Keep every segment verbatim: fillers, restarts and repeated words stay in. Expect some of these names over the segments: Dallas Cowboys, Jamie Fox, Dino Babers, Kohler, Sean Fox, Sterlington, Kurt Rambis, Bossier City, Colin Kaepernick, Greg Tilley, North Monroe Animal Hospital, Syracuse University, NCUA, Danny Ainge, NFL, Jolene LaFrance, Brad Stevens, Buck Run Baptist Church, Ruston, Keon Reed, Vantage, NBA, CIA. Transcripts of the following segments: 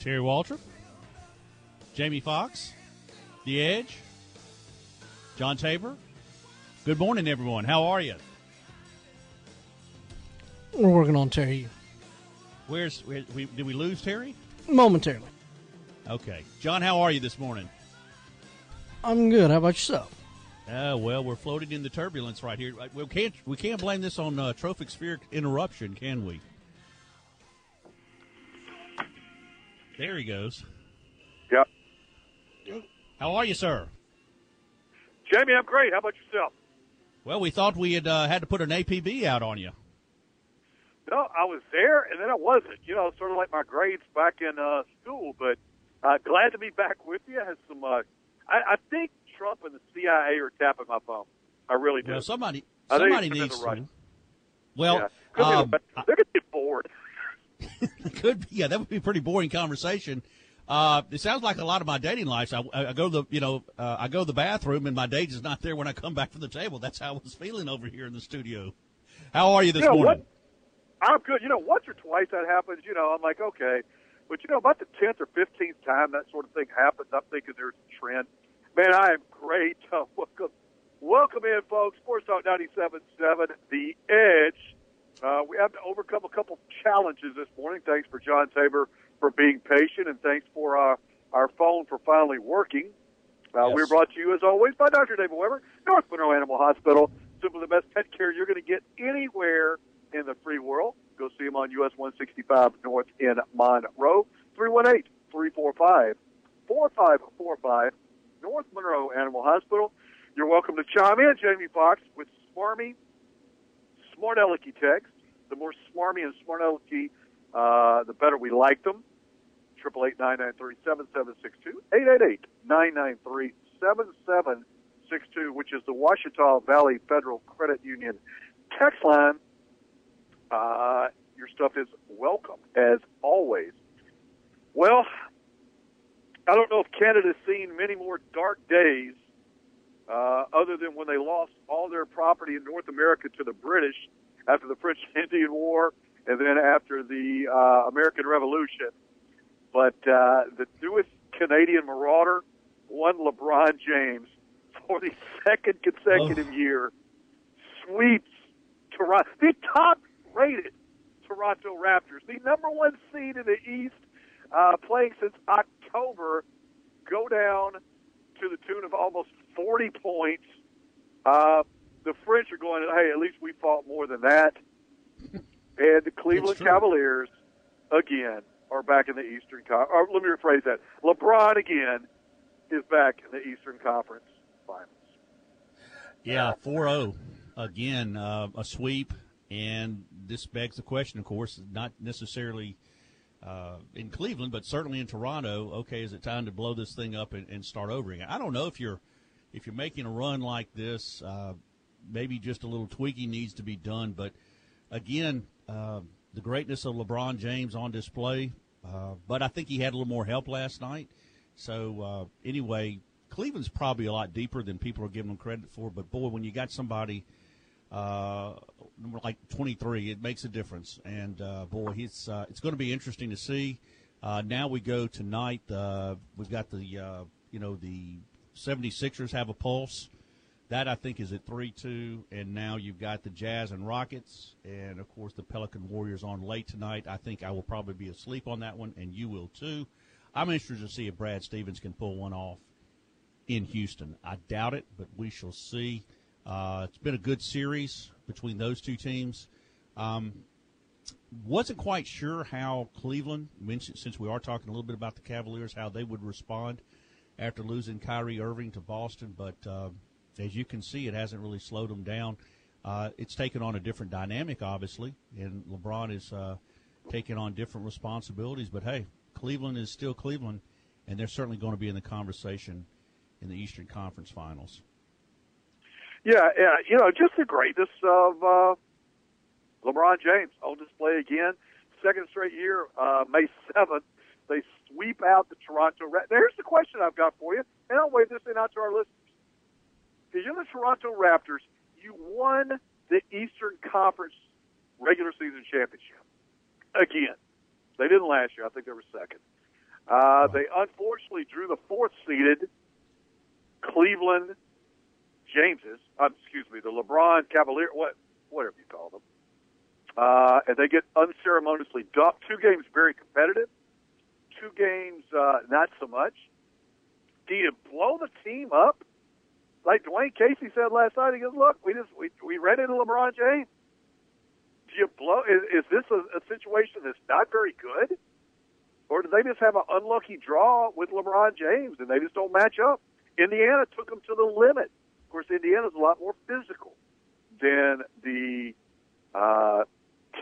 Terry Waldrop, Jamie Fox, The Edge, John Tabor. Good morning, everyone. How are you? We're working on Terry. Where's where, we, did we lose Terry? Momentarily. Okay. John, how are you this morning? I'm good. How about yourself? Uh, well, we're floating in the turbulence right here. We can't, we can't blame this on uh, trophic sphere interruption, can we? There he goes. Yep. How are you, sir? Jamie, I'm great. How about yourself? Well, we thought we had uh, had to put an A P B out on you. No, I was there, and then I wasn't. You know, sort of like my grades back in uh, school, but uh, glad to be back with you. I, had some, uh, I, I think Trump and the C I A are tapping my phone. I really do. Well, somebody somebody needs to. Right. Well, yeah. um, be, they're going to get bored. Could be, yeah, that would be a pretty boring conversation. Uh, it sounds like a lot of my dating life. I, I go to the, you know, uh, I go to the bathroom and my date is not there when I come back from the table. That's how I was feeling over here in the studio. How are you this you know, morning? What, I'm good. You know, once or twice that happens. You know, I'm like, okay, but you know, about the tenth or fifteenth time that sort of thing happens, I'm thinking there's a trend. Man, I am great. Uh, welcome, welcome in, folks. Sports Talk ninety-seven point seven, The Edge. Uh, we have to overcome a couple challenges this morning. Thanks for John Tabor for being patient, and thanks for uh, our phone for finally working. Uh, yes. We're brought to you, as always, by Doctor David Weber, North Monroe Animal Hospital. Simply the best pet care you're going to get anywhere in the free world. Go see them on U S one sixty-five North in Monroe, three one eight, three four five, four five four five, North Monroe Animal Hospital. You're welcome to chime in, Jamie Fox, with Smarmy, Smart-alecky text. The more smarmy and smart-alecky, uh, the better we like them. eight eight eight, nine nine three, seven seven six two, eight eight eight, nine nine three, seven seven six two, which is the Ouachita Valley Federal Credit Union text line. Uh, your stuff is welcome, as always. Well, I don't know if Canada's seen many more dark days Uh, other than when they lost all their property in North America to the British after the French Indian War and then after the uh, American Revolution. But uh, the newest Canadian marauder won LeBron James for the second consecutive oh. year. Sweeps Toronto, the top-rated Toronto Raptors, the number one seed in the East, uh, playing since October, go down to the tune of almost forty points. Uh, the French are going, hey, at least we fought more than that. And the Cleveland Cavaliers, again, are back in the Eastern Conference. Let me rephrase that. LeBron, again, is back in the Eastern Conference Finals. Yeah, four oh. Again, uh, a sweep. And this begs the question, of course, not necessarily Uh, in Cleveland, but certainly in Toronto. Okay, is it time to blow this thing up and, and start over again? I don't know if you're if you're making a run like this. Uh, maybe just a little tweaking needs to be done. But again, uh, the greatness of LeBron James on display. Uh, but I think he had a little more help last night. So uh, anyway, Cleveland's probably a lot deeper than people are giving them credit for. But boy, when you got somebody Uh, number like twenty-three, it makes a difference. And, uh, boy, he's, uh, it's going to be interesting to see. Uh, now we go tonight. Uh, we've got the, uh, you know, the seventy-sixers have a pulse. That, I think, is at three two. And now you've got the Jazz and Rockets. And, of course, the Pelican Warriors on late tonight. I think I will probably be asleep on that one, and you will too. I'm interested to see if Brad Stevens can pull one off in Houston. I doubt it, but we shall see. Uh, it's been a good series between those two teams. Um, wasn't quite sure how Cleveland, since we are talking a little bit about the Cavaliers, how they would respond after losing Kyrie Irving to Boston. But uh, as you can see, it hasn't really slowed them down. Uh, it's taken on a different dynamic, obviously, and LeBron is uh, taking on different responsibilities. But, hey, Cleveland is still Cleveland, and they're certainly going to be in the conversation in the Eastern Conference Finals. Yeah, yeah, you know, just the greatness of uh, LeBron James on display again. Second straight year, uh, May seventh, they sweep out the Toronto Raptors. Now, here's the question I've got for you, and I'll wave this thing out to our listeners. Because you're the Toronto Raptors, you won the Eastern Conference regular season championship. Again, they didn't last year. I think they were second. Uh, they unfortunately drew the fourth-seeded Cleveland Jameses, um, excuse me, the LeBron Cavalier, what, whatever you call them. Uh, and they get unceremoniously dumped. Two games very competitive. Two games uh, not so much. Do you blow the team up? Like Dwayne Casey said last night, he goes, look, we just we, we ran into LeBron James. Do you blow? Is, is this a, a situation that's not very good? Or do they just have an unlucky draw with LeBron James and they just don't match up? Indiana took them to the limit. Of course, Indiana's a lot more physical than the uh,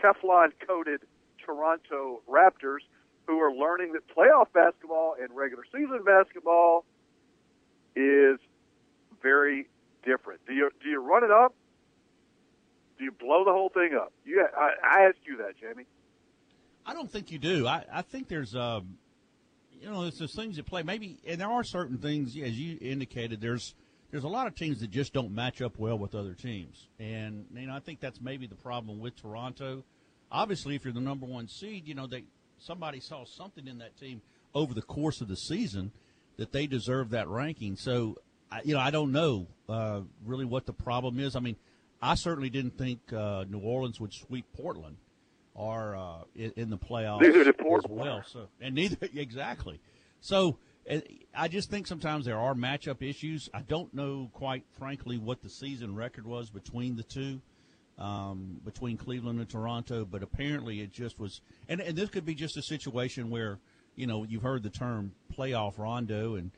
Teflon-coated Toronto Raptors, who are learning that playoff basketball and regular season basketball is very different. Do you do you run it up? Do you blow the whole thing up? You, I, I asked you that, Jamie. I don't think you do. I, I think there's, um, you know, there's those things that play. Maybe, and there are certain things, as you indicated, there's there's a lot of teams that just don't match up well with other teams. And, you know, I think that's maybe the problem with Toronto. Obviously, if you're the number one seed, you know, they somebody saw something in that team over the course of the season that they deserve that ranking. So, I, you know, I don't know uh, really what the problem is. I mean, I certainly didn't think uh, New Orleans would sweep Portland or uh, in, in the playoffs. Neither did Portland. As well, so, and neither, exactly. So I just think sometimes there are matchup issues. I don't know quite frankly what the season record was between the two, um, between Cleveland and Toronto, but apparently it just was. And, and this could be just a situation where, you know, you've heard the term playoff rondo and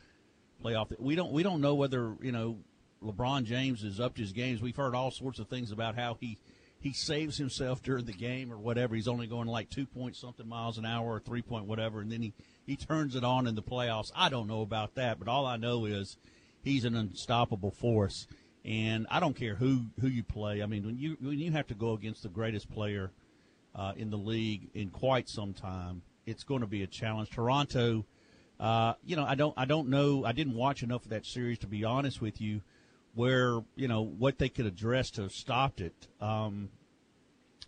playoff. We don't, we don't know whether, you know, LeBron James has upped his games. We've heard all sorts of things about how he, he saves himself during the game or whatever. He's only going like two point something miles an hour or three point whatever, and then he, he turns it on in the playoffs. I don't know about that, but all I know is he's an unstoppable force. And I don't care who, who you play. I mean, when you when you have to go against the greatest player uh, in the league in quite some time, it's going to be a challenge. Toronto, uh, you know, I don't I don't know. I didn't watch enough of that series to be honest with you, where, you know, what they could address to have stopped it. Um,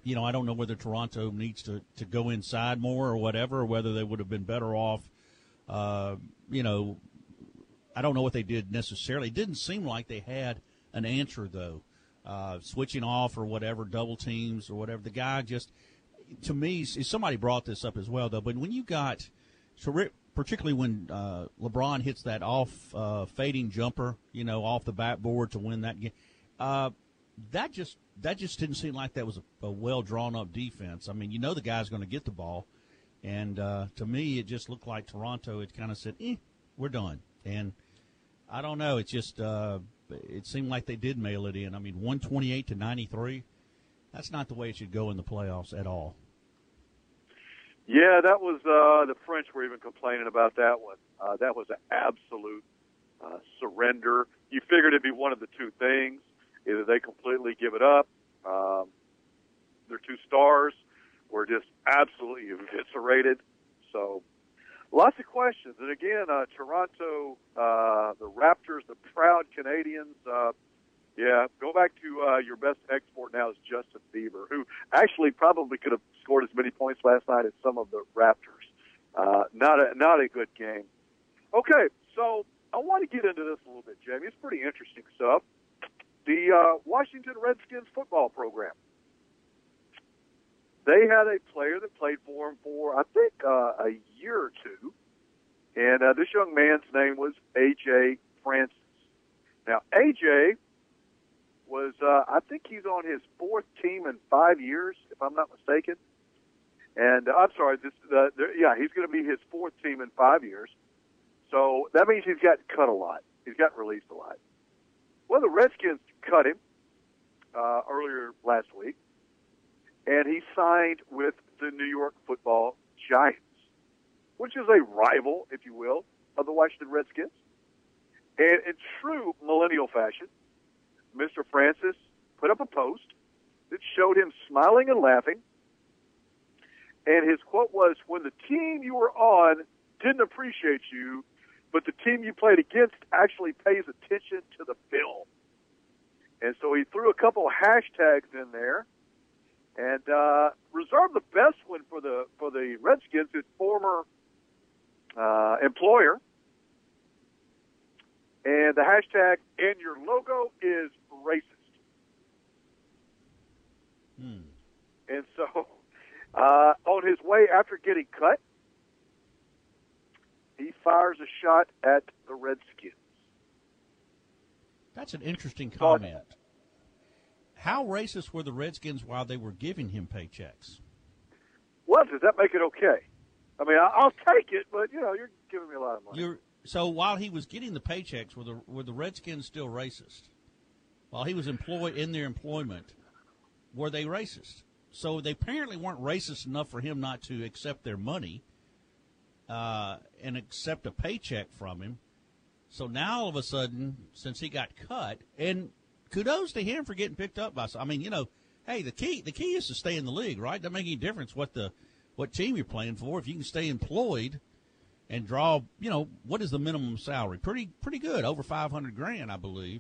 you know, I don't know whether Toronto needs to, to go inside more or whatever, or whether they would have been better off. Uh, you know, I don't know what they did necessarily. It didn't seem like they had an answer, though, uh, switching off or whatever, double teams or whatever. The guy just, to me, somebody brought this up as well, though, but when you got, particularly when uh, LeBron hits that off uh, fading jumper, you know, off the backboard to win that game, uh, that just that just didn't seem like that was a, a well drawn up defense. I mean, you know, the guy's going to get the ball, and uh, to me, it just looked like Toronto had kind of said, "Eh, we're done." And I don't know. It just uh, it seemed like they did mail it in. I mean, one twenty eight to ninety three. That's not the way it should go in the playoffs at all. Yeah, that was uh, the French were even complaining about that one. Uh, that was an absolute uh, surrender. You figured it'd be one of the two things: either they completely give it up, um, their two stars were just absolutely eviscerated. So, lots of questions. And again, uh, Toronto, uh, the Raptors, the proud Canadians. Uh, Yeah, go back to uh, your best export now is Justin Bieber, who actually probably could have scored as many points last night as some of the Raptors. Uh, not a not a good game. Okay, so I want to get into this a little bit, Jamie. It's pretty interesting stuff. The uh, Washington Redskins football program. They had a player that played for them for, I think, uh, a year or two, and uh, this young man's name was A J. Francis. Now, A J was, uh, I think he's on his fourth team in five years, if I'm not mistaken. And uh, I'm sorry, this, uh, there, yeah, he's going to be his fourth team in five years. So that means he's got cut a lot. He's got released a lot. Well, the Redskins cut him uh, earlier last week. and he signed with the New York Football Giants, which is a rival, if you will, of the Washington Redskins. And in true millennial fashion, Mister Francis put up a post that showed him smiling and laughing, and his quote was, "When the team you were on didn't appreciate you, but the team you played against actually pays attention to the film." And so he threw a couple of hashtags in there, and uh, reserved the best one for the for the Redskins, his former uh, employer. And the hashtag, "And your logo is racist." Hmm. And so, uh, on his way after getting cut, he fires a shot at the Redskins. That's an interesting comment. How racist were the Redskins while they were giving him paychecks? Well, does that make it okay? I mean, I'll take it, but, you know, you're giving me a lot of money. You're, so while he was getting the paychecks, were the, were the Redskins still racist? While he was employed in their employment, were they racist? So they apparently weren't racist enough for him not to accept their money. Uh, and accept a paycheck from him. So now all of a sudden, since he got cut, and kudos to him for getting picked up by. I mean, you know, hey, the key the key is to stay in the league, right? Doesn't make any difference what the what team you're playing for. If you can stay employed and draw, you know, what is the minimum salary? Pretty pretty good, over five hundred grand, I believe.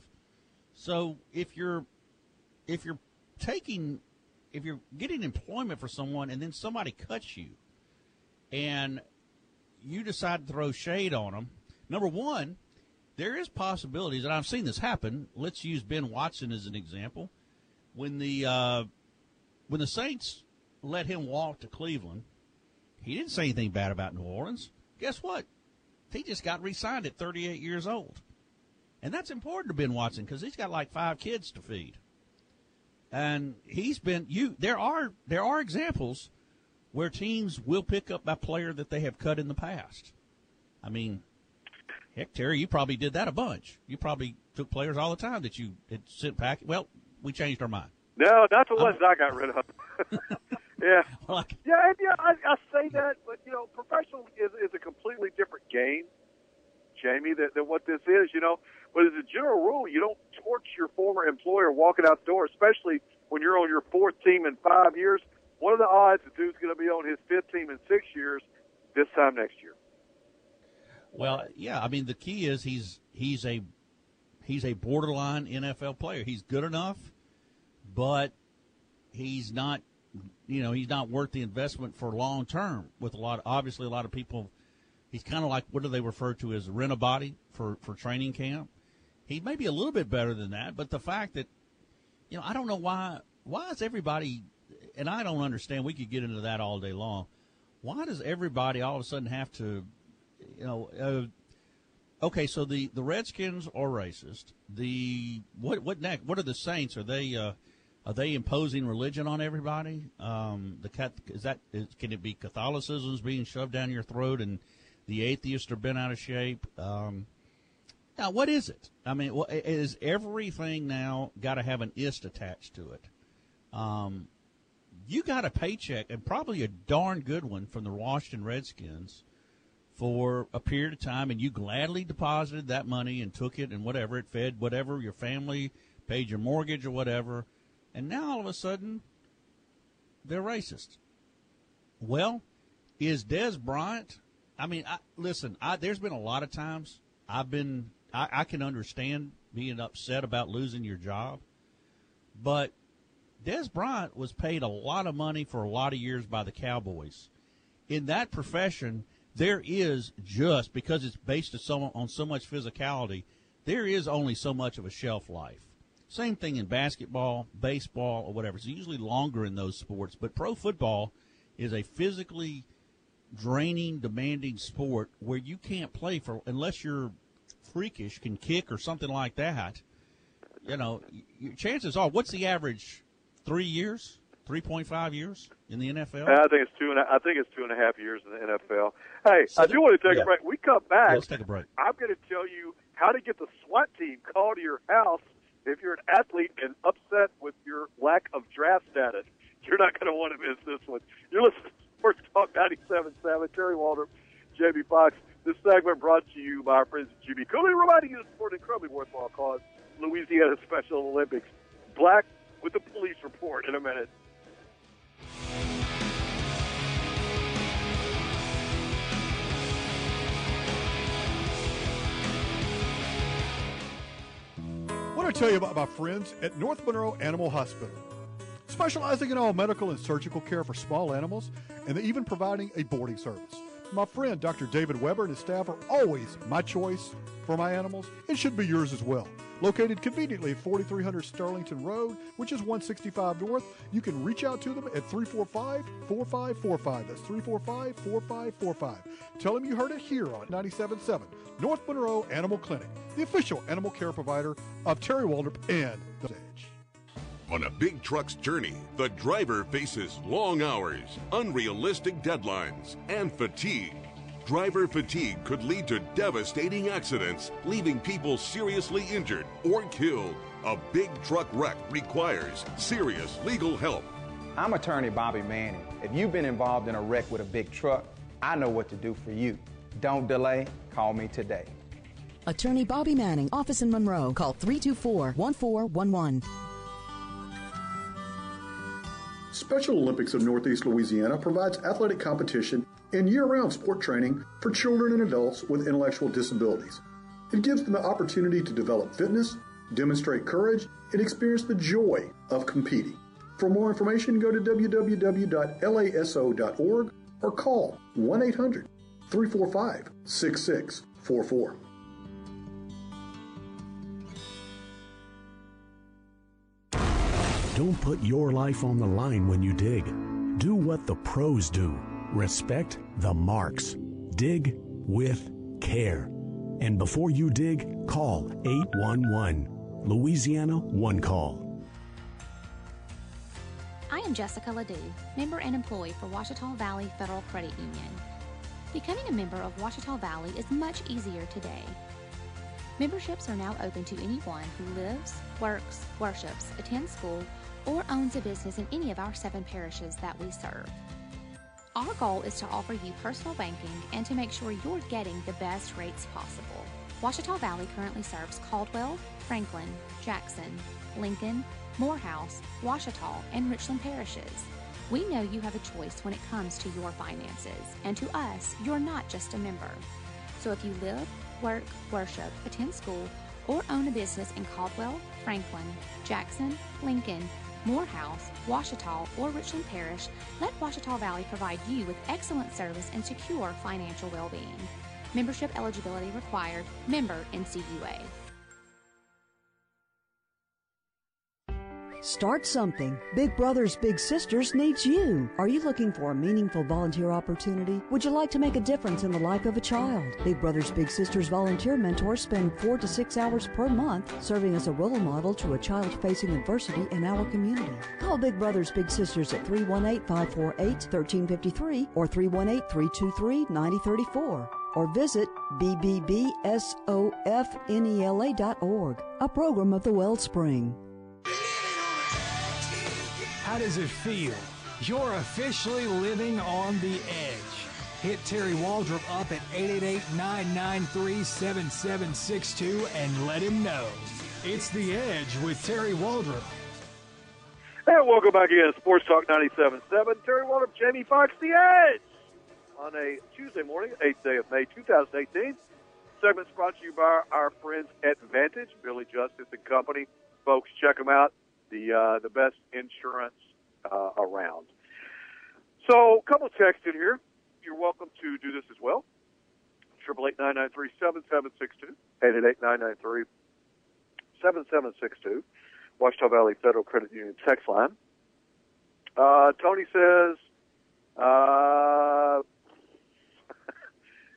So if you're if you're taking if you're getting employment for someone, and then somebody cuts you, and you decide to throw shade on them. Number one, there is possibilities, and I've seen this happen. Let's use Ben Watson as an example. When the uh, when the Saints let him walk to Cleveland, he didn't say anything bad about New Orleans. Guess what? He just got re-signed at thirty-eight years old. And that's important to Ben Watson because he's got like five kids to feed. And he's been you. There are there are examples where teams will pick up a player that they have cut in the past. I mean, heck, Terry, you probably did that a bunch. You probably took players all the time that you had sent back. Well, we changed our mind. No, not the ones um, I got rid of. Yeah. Well, I, yeah, yeah I, I say that, but, you know, professional is, is a completely different game, Jamie, than, than what this is, you know. But as a general rule, you don't torch your former employer walking out the door, especially when you're on your fourth team in five years. What are the odds the dude's going to be on his fifth team in six years this time next year? Well, yeah, I mean, the key is he's he's a he's a borderline N F L player. He's good enough, but he's not, you know, he's not worth the investment for long term. With a lot, obviously, a lot of people, he's kind of like, what do they refer to as rent-a-body for for training camp? He may be a little bit better than that, but the fact that, you know, I don't know why why is everybody. And I don't understand. We could get into that all day long. Why does everybody all of a sudden have to, you know, uh, okay, so the, the Redskins are racist. The what what next? What are the Saints? Are they uh, are they imposing religion on everybody? Um, the is that is, can it be Catholicism's being shoved down your throat and the atheists are bent out of shape? Um, now, what is it? I mean, well, is everything now got to have an ist attached to it? Um, You got a paycheck, and probably a darn good one, from the Washington Redskins for a period of time, and you gladly deposited that money and took it and whatever. It fed whatever, your family, paid your mortgage or whatever, and now all of a sudden they're racist. Well, is Dez Bryant – I mean, I, listen, I, there's been a lot of times I've been I, – I can understand being upset about losing your job, but – Dez Bryant was paid a lot of money for a lot of years by the Cowboys. In that profession, there is just, because it's based on so much physicality, there is only so much of a shelf life. Same thing in basketball, baseball, or whatever. It's usually longer in those sports, but pro football is a physically draining, demanding sport where you can't play for, unless you're freakish, can kick or something like that. You know, your chances are, what's the average? Three years, three point five years in the N F L. I think it's two and a, I think it's two and a half years in the N F L. Hey, so I do want to take yeah. a break. We come back. Yeah, let's take a break. I'm going to tell you how to get the SWAT team called to your house if you're an athlete and upset with your lack of draft status. You're You're not going to want to miss this one. You're listening to Sports Talk ninety-seven point seven. Terry Waldrop, Jamie Fox. This segment brought to you by our friends at G B Cooley, reminding you to support an incredibly worthwhile cause, Louisiana Special Olympics. Black with the police report in a minute. I want to tell you about my friends at North Monroe Animal Hospital. Specializing in all medical and surgical care for small animals, and even providing a boarding service. My friend, Doctor David Weber, and his staff are always my choice for my animals. It should be yours as well. Located conveniently at forty-three hundred Sterlington Road, which is one sixty-five North, you can reach out to them at three four five, four five four five. That's three four five, four five four five. Tell them you heard it here on ninety-seven point seven North Monroe Animal Clinic, the official animal care provider of Terry Waldrop and The Edge. On a big truck's journey, the driver faces long hours, unrealistic deadlines, and fatigue. Driver fatigue could lead to devastating accidents, leaving people seriously injured or killed. A big truck wreck requires serious legal help. I'm attorney Bobby Manning. If you've been involved in a wreck with a big truck, I know what to do for you. Don't delay. Call me today. Attorney Bobby Manning, office in Monroe. Call three two four, one four one one. Special Olympics of Northeast Louisiana provides athletic competition and year-round sport training for children and adults with intellectual disabilities. It gives them the opportunity to develop fitness, demonstrate courage, and experience the joy of competing. For more information, go to w w w dot laso dot org or call one eight hundred, three four five, six six four four. Don't put your life on the line when you dig. Do what the pros do. Respect the marks. Dig with care. And before you dig, call eight one one. Louisiana One Call. I am Jessica Ledoux, member and employee for Ouachita Valley Federal Credit Union. Becoming a member of Ouachita Valley is much easier today. Memberships are now open to anyone who lives, works, worships, attends school, or owns a business in any of our seven parishes that we serve. Our goal is to offer you personal banking and to make sure you're getting the best rates possible. Ouachita Valley currently serves Caldwell, Franklin, Jackson, Lincoln, Morehouse, Ouachita, and Richland parishes. We know you have a choice when it comes to your finances, and to us, you're not just a member. So if you live, work, worship, attend school, or own a business in Caldwell, Franklin, Jackson, Lincoln, Morehouse, Ouachita, or Richland Parish, let Ouachita Valley provide you with excellent service and secure financial well-being. Membership eligibility required. Member N C U A. Start something. Big Brothers Big Sisters needs you. Are you looking for a meaningful volunteer opportunity? Would you like to make a difference in the life of a child? Big Brothers Big Sisters volunteer mentors spend four to six hours per month serving as a role model to a child facing adversity in our community. Call Big Brothers Big Sisters at three one eight, five four eight, one three five three or three one eight, three two three, nine zero three four. Or visit b b b s o f n e l a dot org, a program of the Wellspring. How does it feel? You're officially living on the edge. Hit Terry Waldrop up at eight eight eight, nine nine three, seven seven six two and let him know. It's The Edge with Terry Waldrop. And welcome back again to Sports Talk ninety-seven point seven. Terry Waldrop, Jamie Fox, The Edge. On a Tuesday morning, eighth day of May, two thousand eighteen. Segments brought to you by our friends at Vantage, Billy Justice and Company. Folks, check them out. The uh, the best insurance uh, around. So, a couple of texts in here. You're welcome to do this as well. Triple eight nine nine three seven seven six two. Eight eight eight nine nine three seven seven six two. Ouachita Valley Federal Credit Union text line. Uh, Tony says, uh,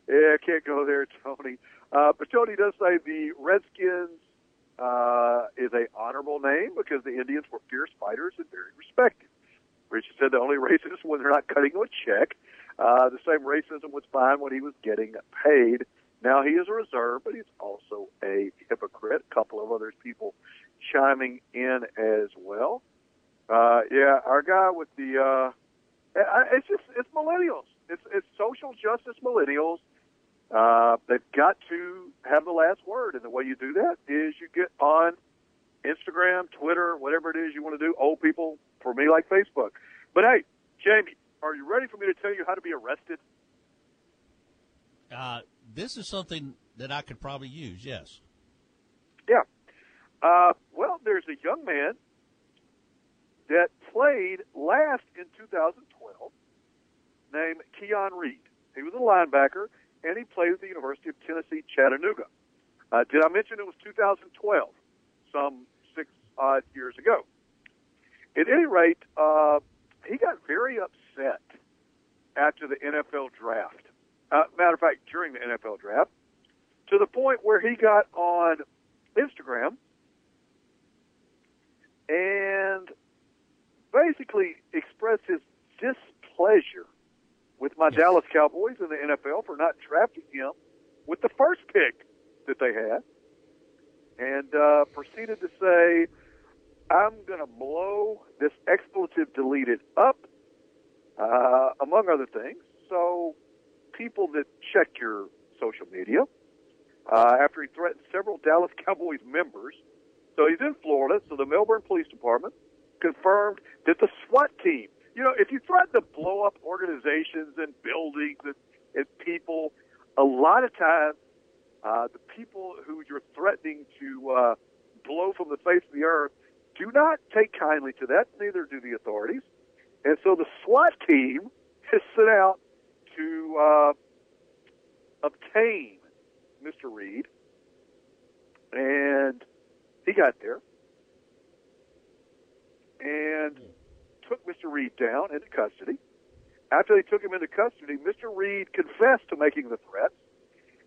"Yeah, I can't go there, Tony." Uh, but Tony does say the Redskins Uh, is a honorable name because the Indians were fierce fighters and very respected. Richard said the only racism is when they're not cutting him a check. Uh, the same racism was fine when he was getting paid. Now he is a reserve, but he's also a hypocrite. A couple of other people chiming in as well. Uh, yeah, our guy with the uh, it's just it's millennials. It's it's social justice millennials. Uh, they've got to have the last word, and the way you do that is you get on Instagram, Twitter, whatever it is you want to do. Old people, for me, like Facebook. But hey, Jamie, are you ready for me to tell you how to be arrested? Uh, this is something that I could probably use, yes. Yeah. Uh, well, there's a young man that played last in two thousand twelve named Keon Reed. He was a linebacker, and he played at the University of Tennessee, Chattanooga. Uh, did I mention it was two thousand twelve, some six-odd years ago? At any rate, uh, he got very upset after the N F L draft. Uh, matter of fact, during the N F L draft, to the point where he got on Instagram and basically expressed his displeasure with my yes. Dallas Cowboys in the N F L for not drafting him with the first pick that they had, and uh, proceeded to say, I'm going to blow this expletive deleted up, uh, among other things. So people that check your social media, uh, after he threatened several Dallas Cowboys members. So he's in Florida, so the Melbourne Police Department confirmed that the SWAT team, you know, if you threaten to blow up organizations and buildings and, and people, a lot of times uh, the people who you're threatening to uh, blow from the face of the earth do not take kindly to that, neither do the authorities. And so the SWAT team is sent out to uh, obtain Mister Reed, and he got there and took Mister Reed down into custody. After they took him into custody, Mister Reed confessed to making the threats,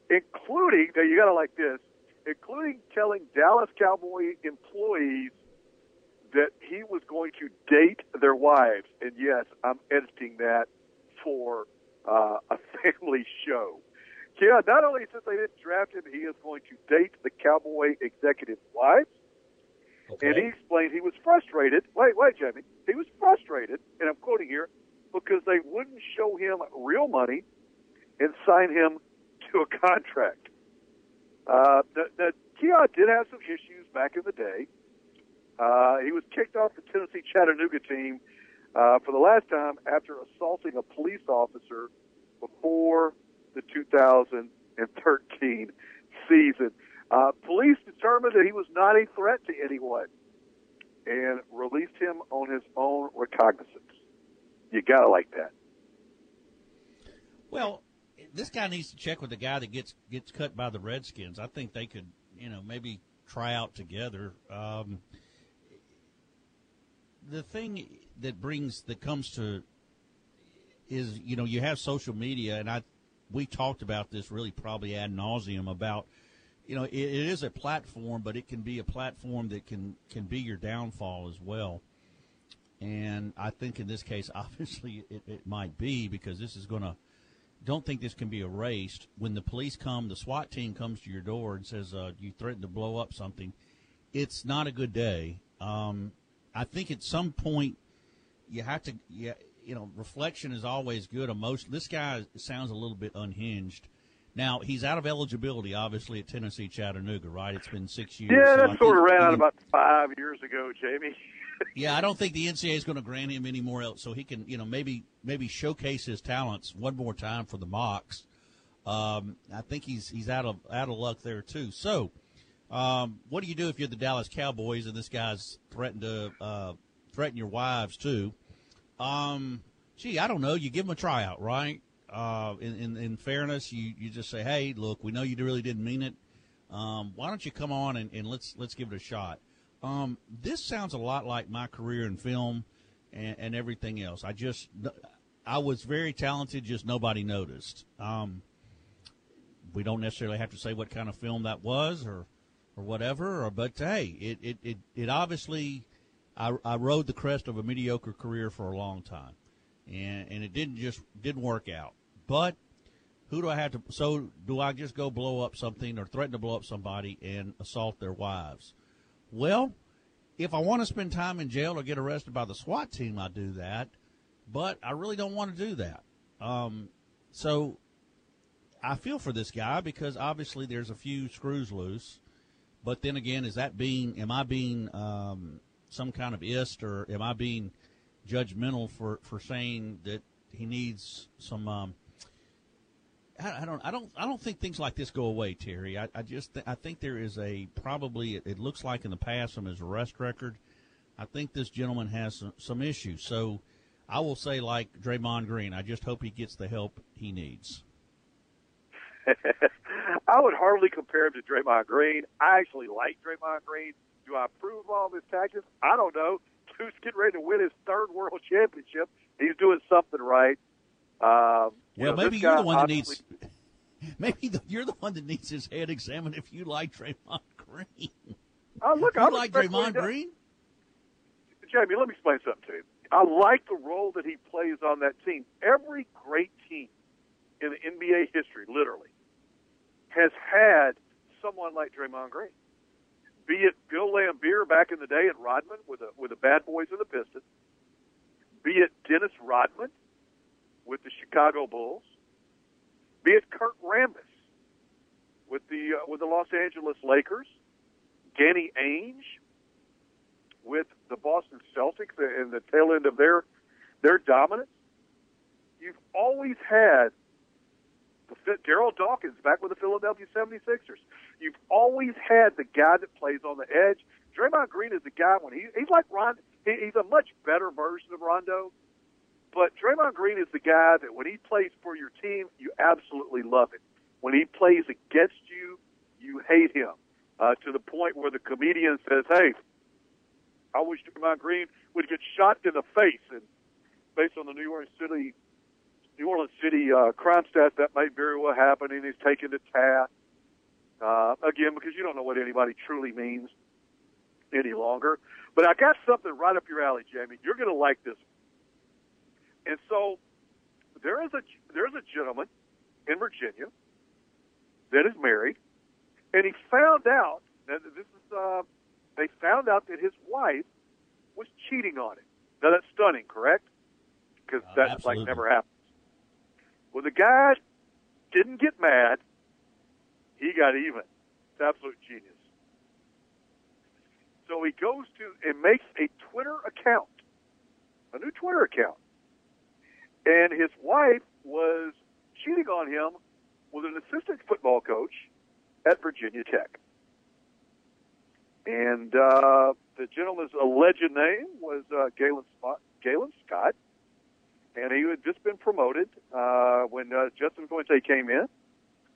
including, now you got to like this, including telling Dallas Cowboy employees that he was going to date their wives. And yes, I'm editing that for uh, a family show. Yeah, not only since they didn't draft him, he is going to date the Cowboy executive wives. Okay. And he explained he was frustrated. Wait, wait, Jamie. He was frustrated, and I'm quoting here, because they wouldn't show him real money and sign him to a contract. Uh, the, the Keon did have some issues back in the day. Uh, he was kicked off the Tennessee Chattanooga team uh, for the last time after assaulting a police officer before the two thousand thirteen season. Uh, police determined that he was not a threat to anyone and released him on his own recognizance. You gotta like that. Well, this guy needs to check with the guy that gets gets cut by the Redskins. I think they could, you know, maybe try out together. Um, the thing that brings that comes to is, you know, you have social media, and I we talked about this really probably ad nauseum about, you know, it, it is a platform, but it can be a platform that can can be your downfall as well. And I think in this case, obviously, it, it might be, because this is going to, don't think this can be erased. When the police come, the SWAT team comes to your door and says, uh, you threatened to blow up something, it's not a good day. Um, I think at some point you have to, you, you know, reflection is always good. Emotion. This guy sounds a little bit unhinged. Now, he's out of eligibility, obviously, at Tennessee Chattanooga, right? It's been six years. Yeah, that so sort of ran out about five years ago, Jamie. Yeah, I don't think the N C double A is going to grant him any more else, so he can, you know, maybe maybe showcase his talents one more time for the mocks. Um, I think he's he's out of out of luck there too. So, um, what do you do if you're the Dallas Cowboys and this guy's threatened to uh, threaten your wives too? Um, gee, I don't know. You give him a tryout, right? Uh, in, in in fairness, you you just say, hey, look, we know you really didn't mean it. Um, why don't you come on and, and let's let's give it a shot. Um, this sounds a lot like my career in film and, and everything else. I just, I was very talented, just nobody noticed. Um, we don't necessarily have to say what kind of film that was or, or whatever, or, but hey, it, it, it, it obviously, I, I rode the crest of a mediocre career for a long time, and, and it didn't just, didn't work out. But who do I have to, so do I just go blow up something or threaten to blow up somebody and assault their wives? Well, if I want to spend time in jail or get arrested by the SWAT team, I do that. But I really don't want to do that. Um, so I feel for this guy because obviously there's a few screws loose. But then again, is that being, am I being um, some kind of ist, or am I being judgmental for, for saying that he needs some, um, I, I don't, I don't, I don't think things like this go away, Terry. I, I just, th- I think there is a, probably, it, it looks like in the past from his arrest record, I think this gentleman has some, some issues. So I will say, like Draymond Green, I just hope he gets the help he needs. I would hardly compare him to Draymond Green. I actually like Draymond Green. Do I approve of all his tactics? I don't know. Dude's getting ready to win his third world championship. He's doing something right. Um, well, you know, maybe you're the one that needs. Maybe the, you're the one that needs his head examined. If you like Draymond Green, uh, look, I like Draymond Green. Jamie, let me explain something to you. I like the role that he plays on that team. Every great team in the N B A history, literally, has had someone like Draymond Green. Be it Bill Lambier back in the day at Rodman with the, with the Bad Boys and the Pistons. Be it Dennis Rodman with the Chicago Bulls. Be it Kurt Rambis with the, uh, with the Los Angeles Lakers. Danny Ainge with the Boston Celtics and the tail end of their, their dominance. You've always had Daryl Dawkins back with the Philadelphia seventy-sixers. You've always had the guy that plays on the edge. Draymond Green is the guy when he, he's like Rondo. He, he's a much better version of Rondo. But Draymond Green is the guy that when he plays for your team, you absolutely love it. When he plays against you, you hate him uh, to the point where the comedian says, hey, I wish Draymond Green would get shot in the face. And based on the New York City New Orleans City uh, crime stat, that may very well happen, and he's taken to task, uh, again, because you don't know what anybody truly means any longer. But I got something right up your alley, Jamie. You're going to like this. And so there is a there is a gentleman in Virginia that is married, and he found out that this is uh, they found out that his wife was cheating on him. Now that's stunning, correct? Because uh, that's like never happened. Well, the guy didn't get mad. He got even. It's absolute genius. So he goes to and makes a Twitter account, a new Twitter account. And his wife was cheating on him with an assistant football coach at Virginia Tech. And uh, the gentleman's alleged name was uh, Galen, Galen Scott. And he had just been promoted uh, when uh, Justin Fuente came in.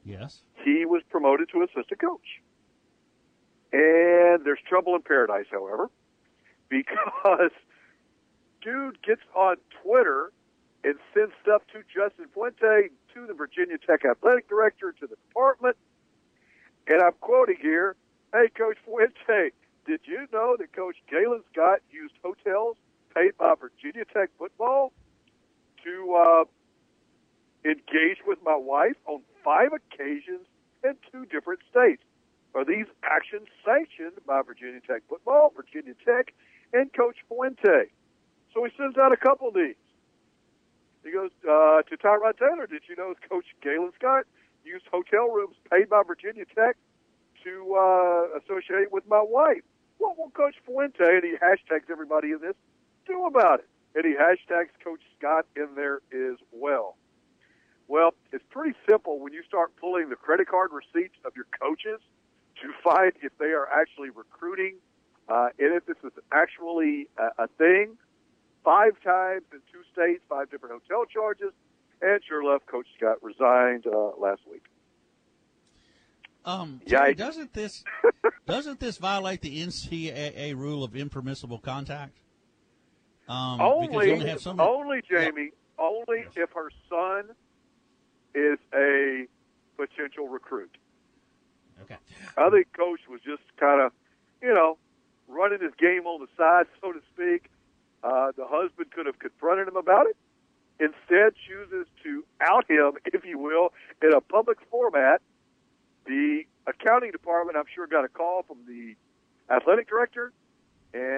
Yes. He was promoted to assistant coach. And there's trouble in paradise, however, because dude gets on Twitter and sends stuff to Justin Fuente, to the Virginia Tech athletic director, to the department. And I'm quoting here, hey, Coach Fuente, did you know that Coach Galen Scott used hotels paid by Virginia Tech football to uh, engage with my wife on five occasions in two different states? Are these actions sanctioned by Virginia Tech football, Virginia Tech, and Coach Fuente? So he sends out a couple of these. He goes, uh, to Tyrod Taylor, did you know Coach Galen Scott used hotel rooms paid by Virginia Tech to uh, associate with my wife? What will Coach Fuente, and he hashtags everybody in this, do about it? And he hashtags Coach Scott in there as well. Well, it's pretty simple when you start pulling the credit card receipts of your coaches to find if they are actually recruiting uh, and if this is actually a, a thing. Five times in two states, five different hotel charges, and sure enough, Coach Scott resigned uh, last week. Um, Terry, doesn't this doesn't this violate the N C double A rule of impermissible contact? Um, only, only, only, Jamie, yeah. only yes. if her son is a potential recruit. Okay. I think Coach was just kind of, you know, running his game on the side, so to speak. Uh, the husband could have confronted him about it. Instead, chooses to out him, if you will, in a public format. The accounting department, I'm sure, got a call from the athletic director, and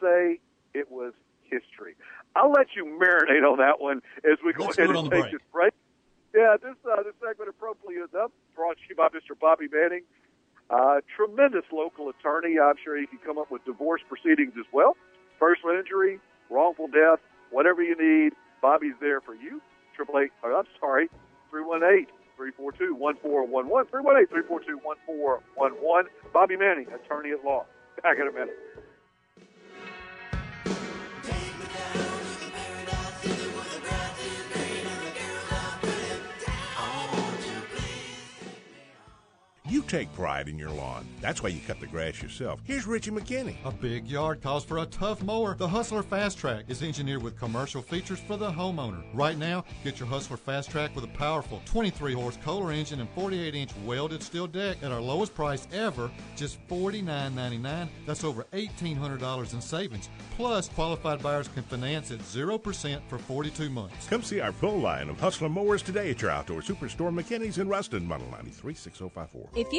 say it was history. I'll let you marinate on that one as we go Let's ahead and take break. this break. Yeah, this uh, this segment of Pro Plea is up, brought to you by Mister Bobby Manning, uh, tremendous local attorney. I'm sure he can come up with divorce proceedings as well. Personal injury, wrongful death, whatever you need, Bobby's there for you. Triple eight, I'm sorry, three one eight three four two one four one one three one eight three four two one four one one. Bobby Manning, attorney at law. Back in a minute. You take pride in your lawn. That's why you cut the grass yourself. Here's Richie McKinney. A big yard calls for a tough mower. The Hustler Fast Track is engineered with commercial features for the homeowner. Right now, get your Hustler Fast Track with a powerful twenty-three horse Kohler engine and forty-eight inch welded steel deck at our lowest price ever, just forty-nine ninety-nine dollars. That's over eighteen hundred dollars in savings. Plus, qualified buyers can finance at zero percent for forty-two months. Come see our full line of Hustler mowers today at your outdoor superstore, McKinney's in Ruston, Model ninety-three six oh five four. If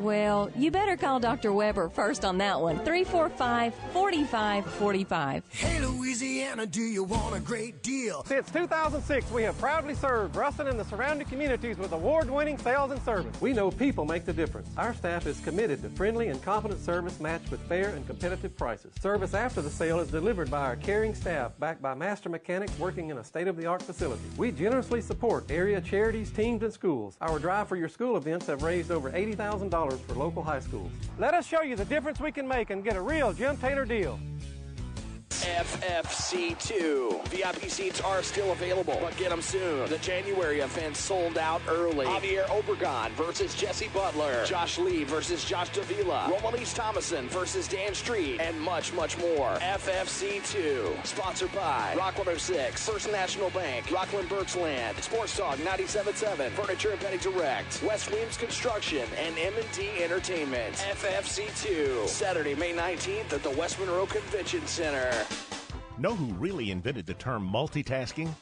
Well, you better call Doctor Weber first on that one. three four five, four five four five. Hey, Louisiana, do you want a great deal? Since two thousand six, we have proudly served Ruston and the surrounding communities with award-winning sales and service. We know people make the difference. Our staff is committed to friendly and competent service matched with fair and competitive prices. Service after the sale is delivered by our caring staff, backed by master mechanics working in a state-of-the-art facility. We generously support area charities, teams, and schools. Our Drive for Your School events have raised over eighty thousand dollars for local high schools. Let us show you the difference we can make and get a real Jim Taylor deal. F F C two. V I P seats are still available, but get them soon. The January event sold out early. Javier Obregon versus Jesse Butler. Josh Lee versus Josh Davila. Romalise Thomason versus Dan Street. And much, much more. F F C two. Sponsored by Rock one oh six, First National Bank, Rockland Berksland, Sports Talk ninety-seven point seven, Furniture and Petty Direct, West Williams Construction, and M and D Entertainment. F F C two. Saturday, May nineteenth at the West Monroe Convention Center. Know who really invented the term multitasking?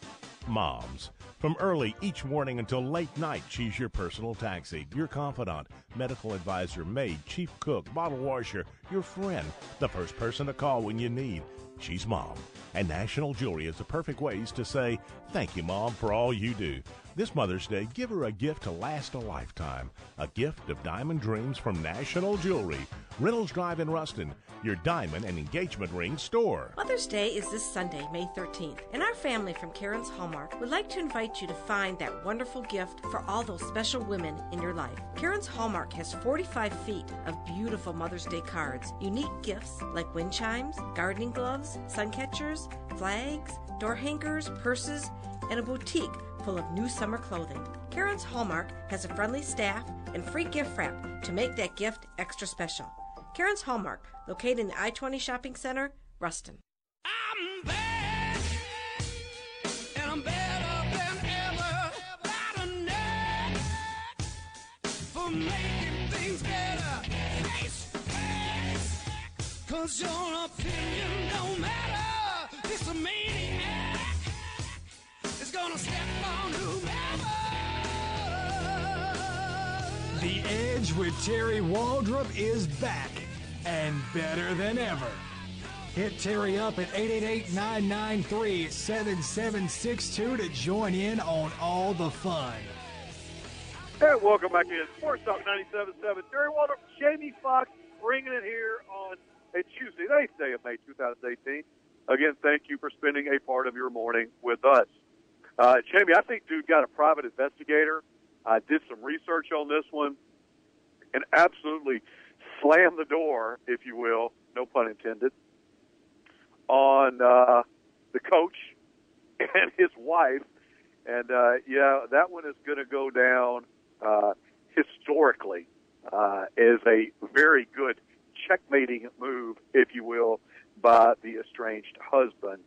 Moms. From early each morning until late night, she's your personal taxi, your confidant, medical advisor, maid, chief cook, bottle washer, your friend, the first person to call when you need. She's Mom. And National Jewelry is the perfect ways to say thank you, Mom, for all you do. This Mother's Day, give her a gift to last a lifetime. A gift of diamond dreams from National Jewelry. Reynolds Drive in Ruston, your diamond and engagement ring store. Mother's Day is this Sunday, May thirteenth, and our family from Karen's Hallmark would like to invite you to find that wonderful gift for all those special women in your life. Karen's Hallmark has forty-five feet of beautiful Mother's Day cards, unique gifts like wind chimes, gardening gloves, sun catchers, flags, door hangers, purses, and a boutique full of new summer clothing. Karen's Hallmark has a friendly staff and free gift wrap to make that gift extra special. Karen's Hallmark, located in the I twenty Shopping Center, Ruston. I'm back, and I'm better than ever. Right on that, for making things better, face to face. Cause your opinion don't matter. It's a maniac. Gonna step on whomever. The Edge with Terry Waldrop is back and better than ever. Hit Terry up at eight eight eight, nine nine three, seven seven six two to join in on all the fun. Hey, welcome back in. Sports Talk ninety-seven point seven. Terry Waldrop, Jamie Fox, bringing it here on a Tuesday, the eighth day of May two thousand eighteen. Again, thank you for spending a part of your morning with us. Uh, Jamie, I think dude got a private investigator. I did some research on this one and absolutely slammed the door, if you will, no pun intended, on uh, the coach and his wife. And, uh, yeah, that one is going to go down uh, historically uh, as a very good checkmating move, if you will, by the estranged husband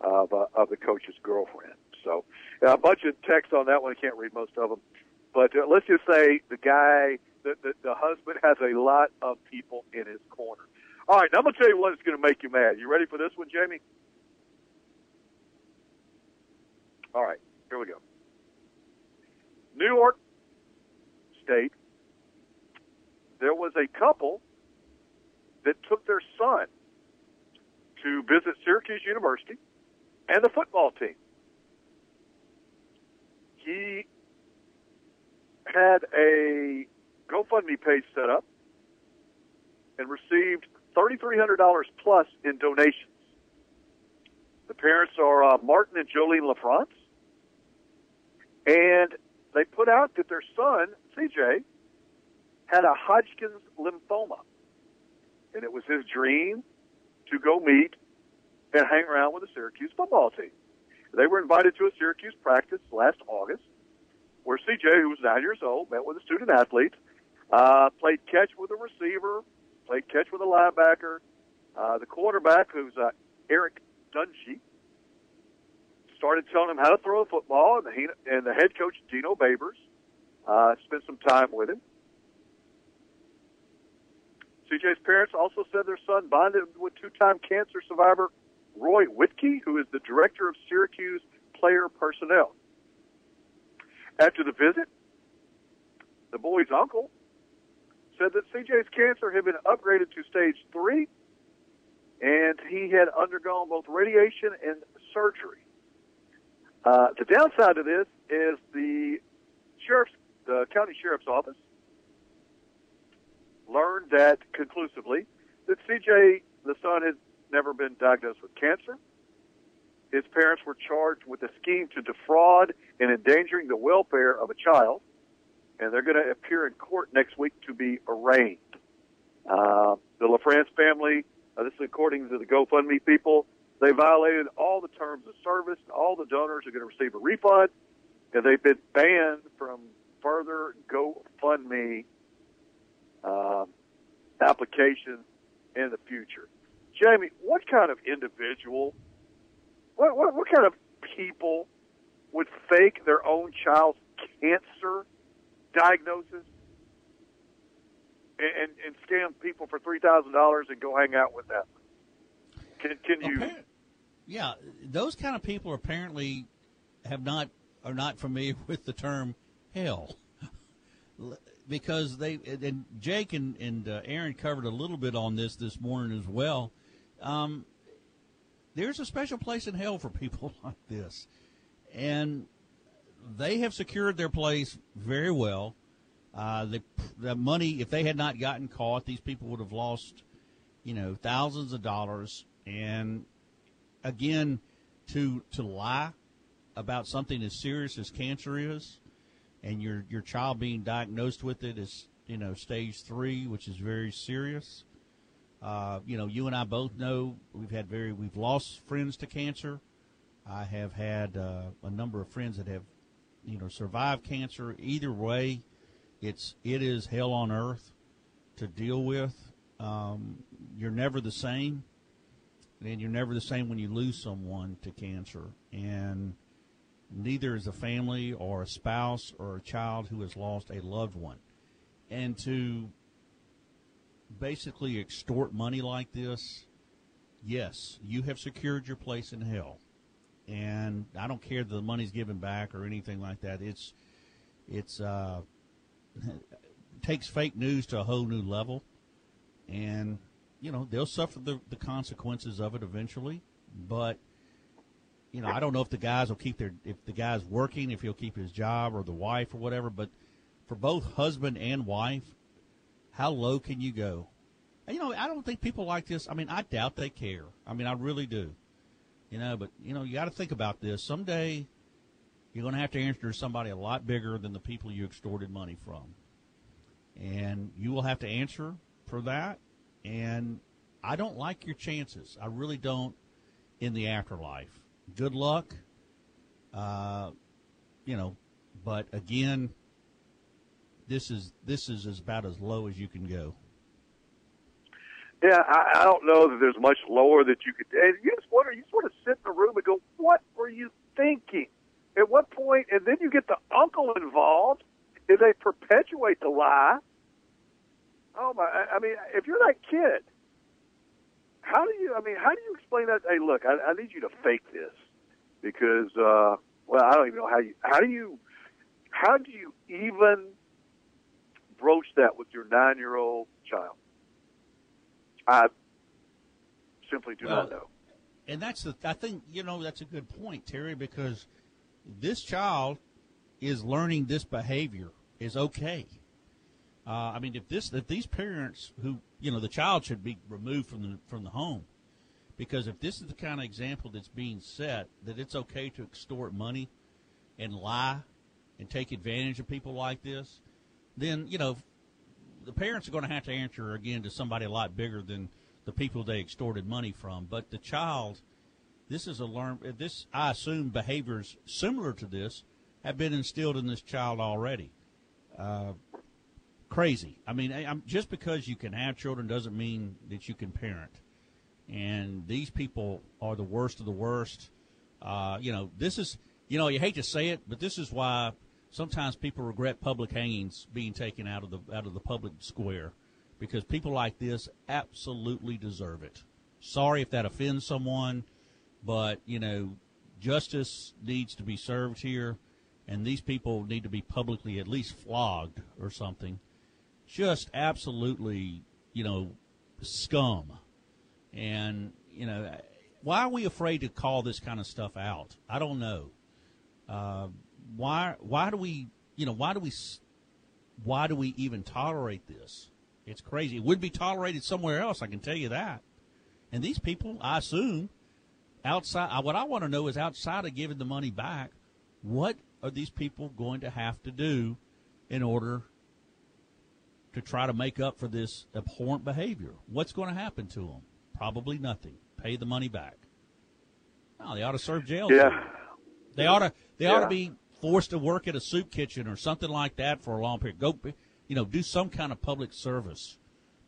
of, uh, of the coach's girlfriend. So uh, a bunch of text on that one. I can't read most of them. But uh, let's just say the guy, the, the, the husband has a lot of people in his corner. All right, now I'm going to tell you what is going to make you mad. You ready for this one, Jamie? All right, here we go. New York State, there was a couple that took their son to visit Syracuse University and the football team. He had a GoFundMe page set up and received three thousand three hundred dollars plus in donations. The parents are uh, Martin and Jolene LaFrance, and they put out that their son, C J, had a Hodgkin's lymphoma, and it was his dream to go meet and hang around with the Syracuse football team. They were invited to a Syracuse practice last August, where C J, who was nine years old, met with a student athlete, uh, played catch with a receiver, played catch with a linebacker. Uh, the quarterback, who's uh, Eric Dungy, started telling him how to throw a football, and the, and the head coach, Dino Babers, uh, spent some time with him. C J's parents also said their son bonded with two-time cancer survivor Roy Whitkey, who is the director of Syracuse player personnel. After the visit, the boy's uncle said that C J's cancer had been upgraded to stage three, and he had undergone both radiation and surgery. Uh, the downside of this is the sheriff's, the county sheriff's office learned that conclusively that C J, the son, had never been diagnosed with cancer. His parents were charged with a scheme to defraud and endangering the welfare of a child, and they're going to appear in court next week to be arraigned. Uh, the LaFrance family, uh, this is according to the GoFundMe people, they violated all the terms of service. All the donors are going to receive a refund, and they've been banned from further GoFundMe um, applications in the future. Jamie, what kind of individual, what, what, what kind of people would fake their own child's cancer diagnosis and, and, and scam people for three thousand dollars and go hang out with them? Can, can you? Appar- yeah, those kind of people apparently have not are not familiar with the term hell, because they and Jake and and uh, Aaron covered a little bit on this this morning as well. Um, there's a special place in hell for people like this, and they have secured their place very well. Uh, the the money, if they had not gotten caught, these people would have lost, you know, thousands of dollars. And again, to to lie about something as serious as cancer is, and your your child being diagnosed with it is, you know, stage three, which is very serious. Uh, you know, you and I both know we've had very we've lost friends to cancer. I have had uh, a number of friends that have, you know, survived cancer. Either way, it's it is hell on earth to deal with. Um, you're never the same. And you're never the same when you lose someone to cancer. And neither is a family or a spouse or a child who has lost a loved one. And to basically extort money like this, yes, you have secured your place in hell. And I don't care that the money's given back or anything like that. It's it's uh, takes fake news to a whole new level. And you know, they'll suffer the, the consequences of it eventually, but, you know, I don't know if the guys will keep their, if the guy's working, if he'll keep his job or the wife or whatever, but for both husband and wife, how low can you go? And, you know, I don't think people like this, I mean, I doubt they care. I mean, I really do. You know, but, you know, you got to think about this. Someday you're going to have to answer to somebody a lot bigger than the people you extorted money from. And you will have to answer for that. And I don't like your chances. I really don't in the afterlife. Good luck. Uh, you know, but again, this is this is about as low as you can go. Yeah, I, I don't know that there's much lower that you could. You just wonder, you sort of sit in the room and go, what were you thinking? At what point, and then you get the uncle involved, and they perpetuate the lie. Oh, my, I mean, if you're that kid, how do you, I mean, how do you explain that? Hey, look, I, I need you to fake this because, uh, well, I don't even know how you, how do you, how do you even broach that with your nine-year-old child? I simply do well, not know. And that's the, I think, you know, that's a good point, Terry, because this child is learning this behavior is okay. Uh, I mean, if this, if these parents who, you know, the child should be removed from the from the home, because if this is the kind of example that's being set, that it's okay to extort money and lie and take advantage of people like this, then, you know, the parents are going to have to answer again to somebody a lot bigger than the people they extorted money from. But the child, this is a learn. This, I assume, behaviors similar to this have been instilled in this child already. Uh, Crazy. I mean, I'm, just because you can have children doesn't mean that you can parent. And these people are the worst of the worst. Uh, you know, this is, you know, you hate to say it, but this is why sometimes people regret public hangings being taken out of the out of the public square, because people like this absolutely deserve it. Sorry if that offends someone, but, you know, justice needs to be served here, and these people need to be publicly at least flogged or something. Just absolutely, you know, scum. And, you know, why are we afraid to call this kind of stuff out? I don't know. Uh, why why do we, you know, why do we, why do we even tolerate this? It's crazy. It would be tolerated somewhere else, I can tell you that. And these people, I assume, outside, what I want to know is outside of giving the money back, what are these people going to have to do in order to try to make up for this abhorrent behavior? What's going to happen to them? Probably nothing. Pay the money back. No, they ought to serve jail time. Yeah. They ought to. They yeah. ought to be forced to work at a soup kitchen or something like that for a long period. Go, you know, do some kind of public service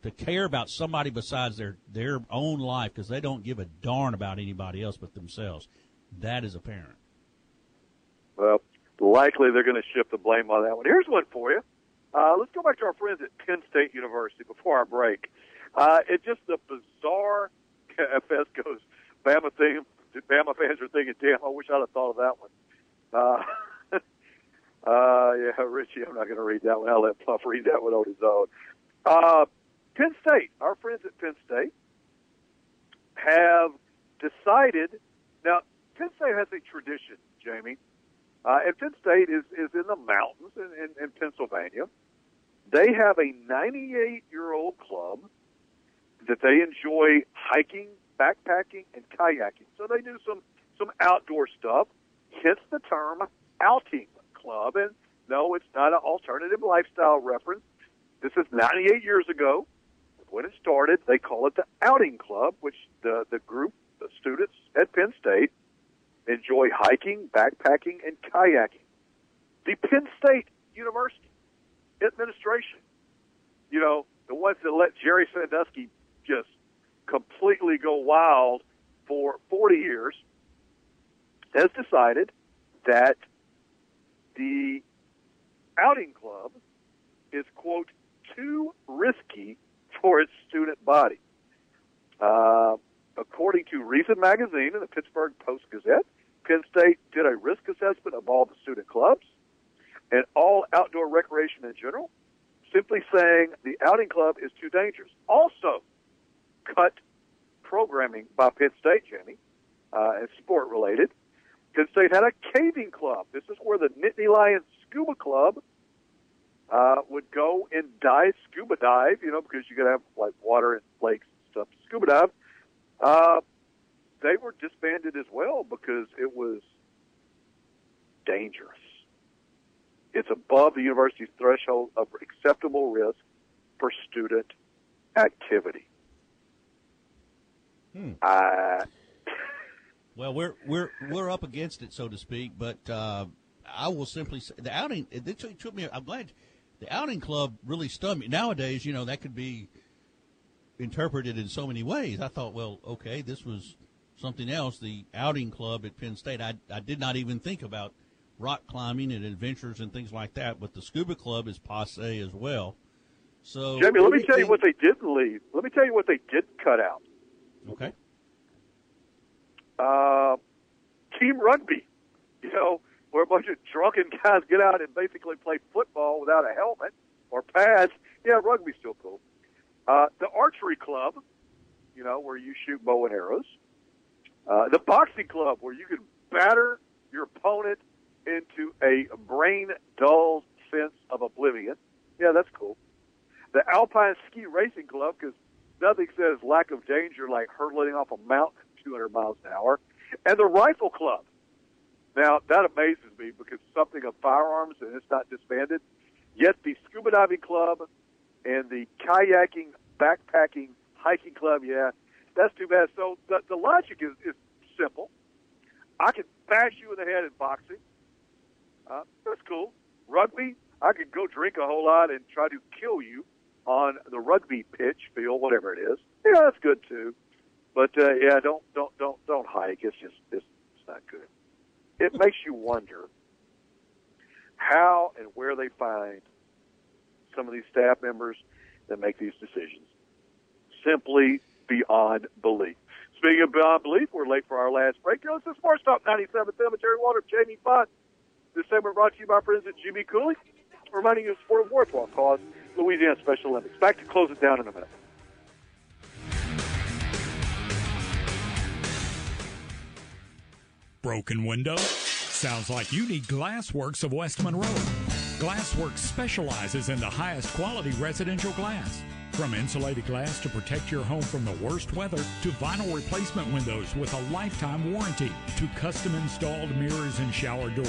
to care about somebody besides their their own life, because they don't give a darn about anybody else but themselves. That is apparent. Well, likely they're going to shift the blame on that one. Here's one for you. Uh, let's go back to our friends at Penn State University before our break. Uh, it's just the bizarre Fesco's Bama thing. Bama fans are thinking, damn, I wish I'd have thought of that one. Uh, uh, yeah, Richie, I'm not going to read that one. I'll let Puff read that one on his own. Uh, Penn State, our friends at Penn State, have decided. Now, Penn State has a tradition, Jamie. Uh, and Penn State is, is in the mountains in, in, in Pennsylvania. They have a ninety-eight-year-old club that they enjoy hiking, backpacking, and kayaking. So they do some, some outdoor stuff, hence the term outing club. And, no, it's not an alternative lifestyle reference. This is ninety-eight years ago when it started. They call it the outing club, which the, the group, the students at Penn State, enjoy hiking, backpacking, and kayaking. The Penn State University administration, you know, the ones that let Jerry Sandusky just completely go wild for forty years, has decided that the outing club is, quote, too risky for its student body. Uh, according to Reason Magazine and the Pittsburgh Post-Gazette, Penn State did a risk assessment of all the student clubs and all outdoor recreation in general, simply saying the outing club is too dangerous. Also, cut programming by Penn State, Jamie, uh, and sport-related. Penn State had a caving club. This is where the Nittany Lion Scuba Club uh, would go and dive, scuba dive, you know, because you could have, like, water and lakes and stuff to scuba dive. Uh, they were disbanded as well because it was dangerous. It's above the university's threshold of acceptable risk for student activity. Hmm. Uh, well, we're we're we're up against it, so to speak. But uh, I will simply say the outing. It took, it took me. I'm glad the outing club really stunned me. Nowadays, you know, that could be interpreted in so many ways. I thought, well, okay, this was something else, the outing club at Penn State. I I did not even think about rock climbing and adventures and things like that, but the scuba club is passe as well. So, Jamie, let me tell you what they didn't leave. Let me tell you what they did cut out. Okay. Uh, team rugby, you know, where a bunch of drunken guys get out and basically play football without a helmet or pads. Yeah, rugby's still cool. Uh, the archery club, you know, where you shoot bow and arrows. Uh, the boxing club, where you can batter your opponent into a brain-dulled sense of oblivion. Yeah, that's cool. The Alpine Ski Racing Club, because nothing says lack of danger like hurtling off a mountain two hundred miles an hour. And the Rifle Club. Now, that amazes me because something of firearms, and it's not disbanded. Yet the Scuba Diving Club and the Kayaking, Backpacking, Hiking Club, yeah, that's too bad. So the, the logic is, is simple. I can bash you in the head in boxing. Uh, that's cool. Rugby, I could go drink a whole lot and try to kill you on the rugby pitch, field, whatever it is. Yeah, that's good too. But uh, yeah, don't don't don't don't hike. It's just it's, it's not good. It makes you wonder how and where they find some of these staff members that make these decisions. Simply beyond belief. Speaking of beyond belief, we're late for our last break. You're listening to Sports Talk ninety-seven point seven. Terry Waldrop, Jamie Fox. This segment brought to you by our friends at Jimmy Cooley, reminding you of support of Worthwhile Cause, Louisiana Special Olympics. Back to close it down in a minute. Broken window? Sounds like you need Glassworks of West Monroe. Glassworks specializes in the highest quality residential glass. From insulated glass to protect your home from the worst weather, to vinyl replacement windows with a lifetime warranty, to custom installed mirrors and shower doors.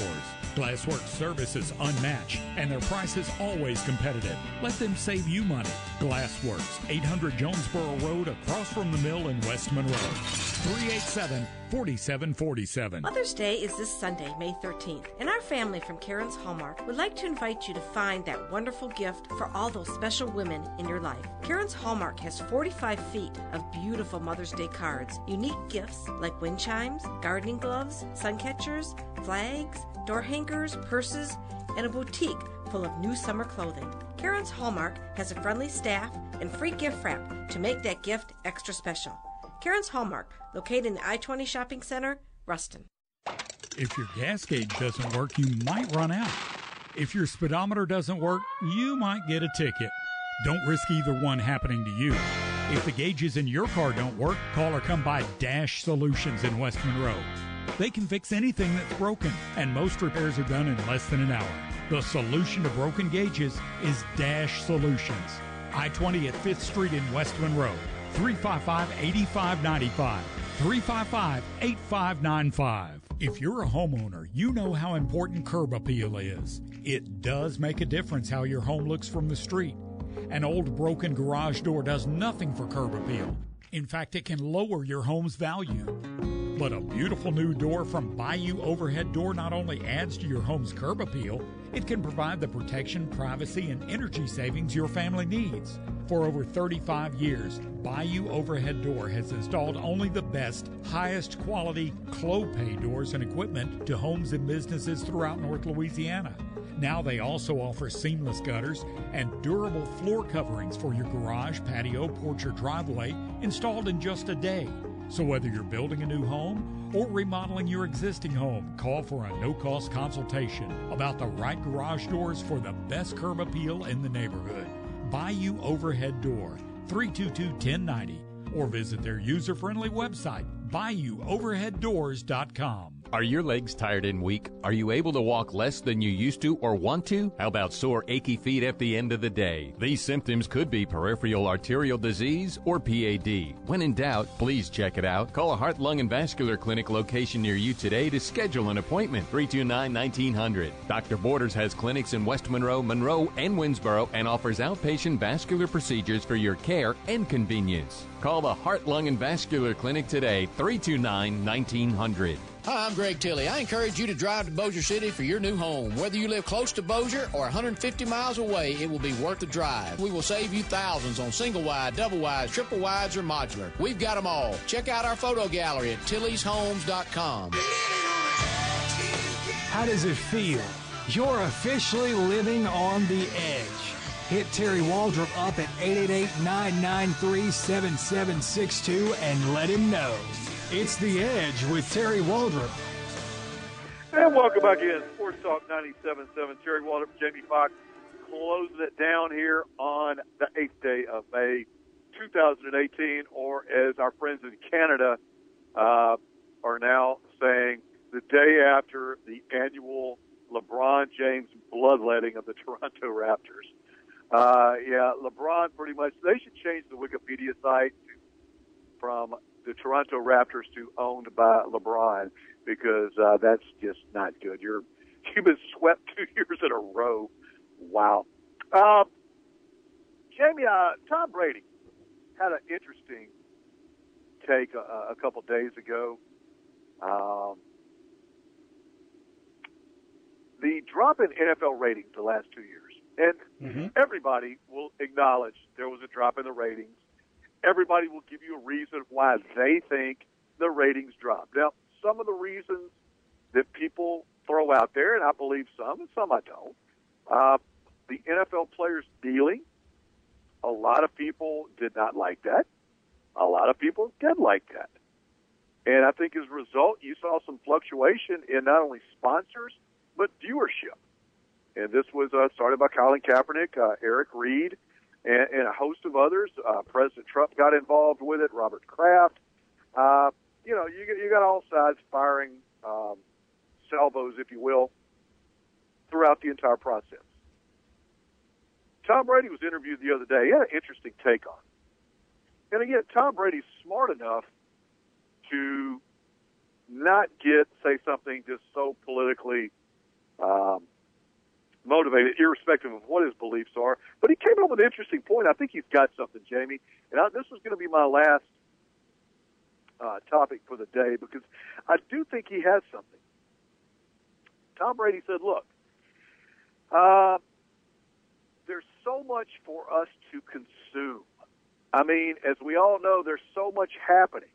Glassworks service is unmatched, and their price is always competitive. Let them save you money. Glassworks, eight hundred Jonesboro Road, across from the mill in West Monroe. three eight seven, four seven four seven. Mother's Day is this Sunday, May thirteenth, and our family from Karen's Hallmark would like to invite you to find that wonderful gift for all those special women in your life. Karen's Hallmark has forty-five feet of beautiful Mother's Day cards, unique gifts like wind chimes, gardening gloves, sun catchers, flags, door hangers, purses, and a boutique full of new summer clothing. Karen's Hallmark has a friendly staff and free gift wrap to make that gift extra special. Karen's Hallmark, located in the I twenty Shopping Center, Ruston. If your gas gauge doesn't work, you might run out. If your speedometer doesn't work, you might get a ticket. Don't risk either one happening to you. If the gauges in your car don't work, call or come by Dash Solutions in West Monroe. They can fix anything that's broken, and most repairs are done in less than an hour. The solution to broken gauges is Dash Solutions. I twenty at fifth street in West Monroe. three five five, eight five nine five, three five five, eight five nine five. If you're a homeowner, you know how important curb appeal is. It does make a difference how your home looks from the street. An old broken garage door does nothing for curb appeal. In fact, it can lower your home's value. But a beautiful new door from Bayou Overhead Door not only adds to your home's curb appeal, it can provide the protection, privacy, and energy savings your family needs. For over thirty-five years, Bayou Overhead Door has installed only the best, highest quality Clopay doors and equipment to homes and businesses throughout North Louisiana. Now they also offer seamless gutters and durable floor coverings for your garage, patio, porch, or driveway, installed in just a day. So whether you're building a new home or remodeling your existing home, call for a no-cost consultation about the right garage doors for the best curb appeal in the neighborhood. Bayou Overhead Door, three two two, one oh nine oh, or visit their user-friendly website, bayou overhead doors dot com. Are your legs tired and weak? Are you able to walk less than you used to or want to? How about sore, achy feet at the end of the day? These symptoms could be peripheral arterial disease or P A D. When in doubt, please check it out. Call a heart, lung, and vascular clinic location near you today to schedule an appointment. three two nine, nineteen hundred. Doctor Borders has clinics in West Monroe, Monroe, and Winsboro, and offers outpatient vascular procedures for your care and convenience. Call the Heart, Lung, and Vascular Clinic today, three two nine, nineteen hundred. Hi, I'm Greg Tilley. I encourage you to drive to Bossier City for your new home. Whether you live close to Bossier or one hundred fifty miles away, it will be worth the drive. We will save you thousands on single-wide, double-wides, triple-wides, or modular. We've got them all. Check out our photo gallery at tillys homes dot com. How does it feel? You're officially living on the edge. Hit Terry Waldrop up at eight eight eight, nine nine three, seven seven six two and let him know. It's The Edge with Terry Waldrop. And welcome back in Sports Talk ninety-seven point seven. Terry Waldrop, Jamie Fox, closing it down here on the eighth day of May, two thousand eighteen, or as our friends in Canada uh, are now saying, the day after the annual LeBron James bloodletting of the Toronto Raptors. Uh, yeah, LeBron pretty much, they should change the Wikipedia site from the Toronto Raptors to owned by LeBron, because uh, that's just not good. You're, you've been swept two years in a row. Wow. Uh, Jamie, uh, Tom Brady had an interesting take a, a couple days ago. Um, the drop in N F L ratings the last two years. And mm-hmm. everybody will acknowledge there was a drop in the ratings. Everybody will give you a reason why they think the ratings dropped. Now, some of the reasons that people throw out there, and I believe some, and some I don't, uh, the N F L players dealing, a lot of people did not like that. A lot of people did like that. And I think as a result, you saw some fluctuation in not only sponsors, but viewership. And this was uh, started by Colin Kaepernick, uh, Eric Reed, and, and a host of others. Uh, President Trump got involved with it, Robert Kraft. Uh, you know, you, you got all sides firing um, salvos, if you will, throughout the entire process. Tom Brady was interviewed the other day. He had an interesting take on it. And again, Tom Brady's smart enough to not get, say, something just so politically um motivated, irrespective of what his beliefs are. But he came up with an interesting point. I think he's got something, Jamie. And I, this is going to be my last uh, topic for the day, because I do think he has something. Tom Brady said, look, uh, there's so much for us to consume. I mean, as we all know, there's so much happening.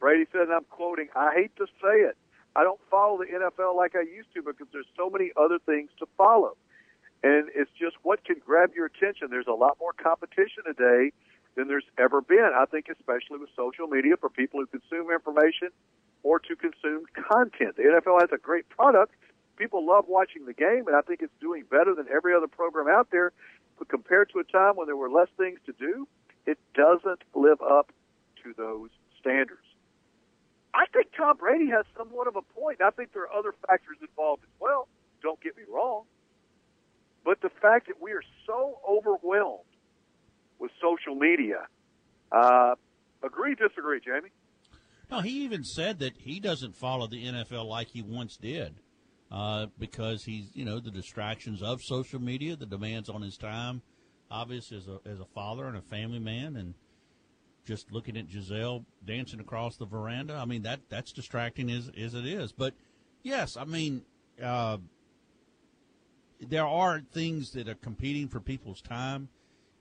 Brady said, and I'm quoting, I hate to say it, I don't follow the N F L like I used to because there's so many other things to follow. And it's just what can grab your attention. There's a lot more competition today than there's ever been, I think, especially with social media for people who consume information or to consume content. The N F L has a great product. People love watching the game, and I think it's doing better than every other program out there. But compared to a time when there were less things to do, it doesn't live up to those standards. I think Tom Brady has somewhat of a point. I think there are other factors involved as well. Don't get me wrong. But the fact that we are so overwhelmed with social media, uh, agree, disagree, Jamie? No, he even said that he doesn't follow the N F L like he once did uh, because he's, you know, the distractions of social media, the demands on his time, obviously as a, as a father and a family man, and just looking at Giselle dancing across the veranda. I mean, that that's distracting as, as it is. But, yes, I mean, uh, there are things that are competing for people's time,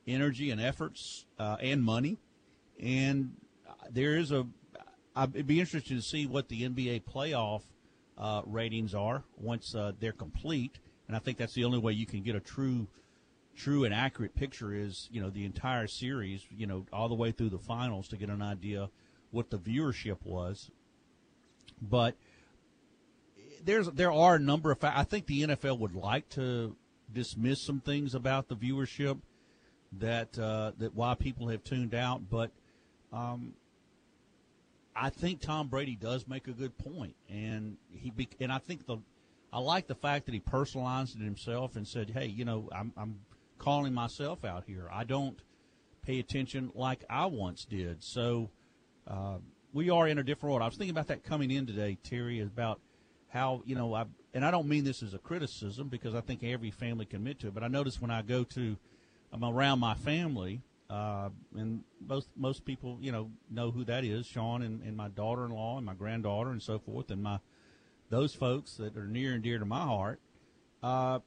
energy, and efforts, uh, and money. And there is a – I'd be interested to see what the N B A playoff uh, ratings are once uh, they're complete. And I think that's the only way you can get a true – true and accurate picture is, you know, the entire series, you know, all the way through the finals to get an idea what the viewership was. But there's there are a number of factors. I think the N F L would like to dismiss some things about the viewership that uh, that why people have tuned out. But um, I think Tom Brady does make a good point, and he be, and I think the I like the fact that he personalized it himself and said, hey, you know, I'm. I'm calling myself out here. I don't pay attention like I once did. So uh, we are in a different world. I was thinking about that coming in today, Terry, about how, you know, I and I don't mean this as a criticism because I think every family can admit to it, but I notice when I go to, I'm around my family, uh, and most most people, you know, know who that is, Sean and, and my daughter-in-law and my granddaughter and so forth, and my those folks that are near and dear to my heart, uh,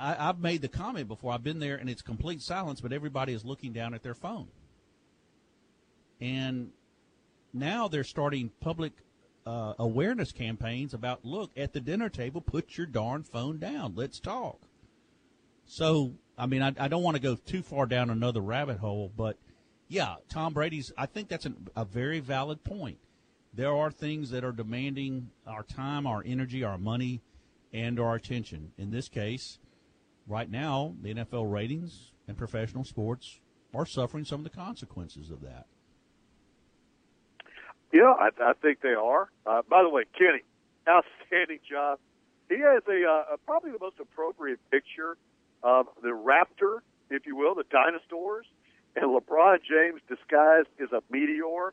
I, I've made the comment before. I've been there, and it's complete silence, but everybody is looking down at their phone. And now they're starting public uh, awareness campaigns about, look, at the dinner table, put your darn phone down. Let's talk. So, I mean, I, I don't want to go too far down another rabbit hole, but, yeah, Tom Brady's, I think that's an, a very valid point. There are things that are demanding our time, our energy, our money, and our attention. In this case, right now, the N F L ratings and professional sports are suffering some of the consequences of that. Yeah, I, I think they are. Uh, by the way, Kenny, outstanding job. He has a uh, probably the most appropriate picture of the raptor, if you will, the dinosaurs, and LeBron James disguised as a meteor